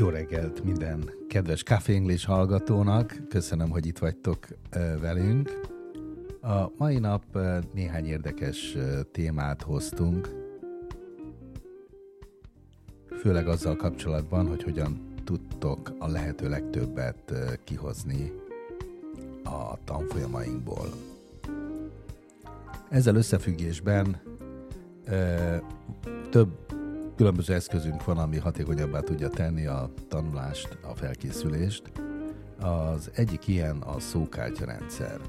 Jó reggelt minden kedves Café English hallgatónak, köszönöm, hogy itt vagytok velünk. A mai nap néhány érdekes témát hoztunk, főleg azzal kapcsolatban, hogy hogyan tudtok a lehető legtöbbet kihozni a tanfolyamainkból. Ezzel összefüggésben több különböző eszközünk van, ami hatékonyabbá tudja tenni a tanulást, a felkészülést. Az egyik ilyen a szókártyarendszer.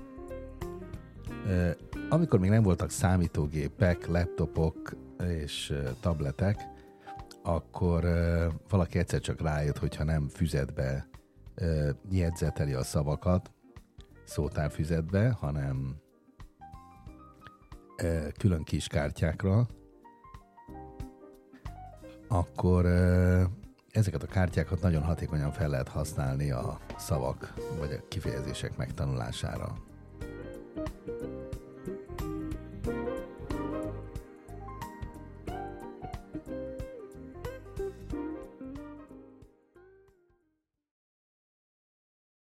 Amikor még nem voltak számítógépek, laptopok és tabletek, akkor valaki egyszer csak rájött, hogyha nem füzetbe jegyzeteli a szavakat, szótárfüzetbe, hanem külön kis kártyákra, akkor ezeket a kártyákat nagyon hatékonyan fel lehet használni a szavak vagy a kifejezések megtanulására.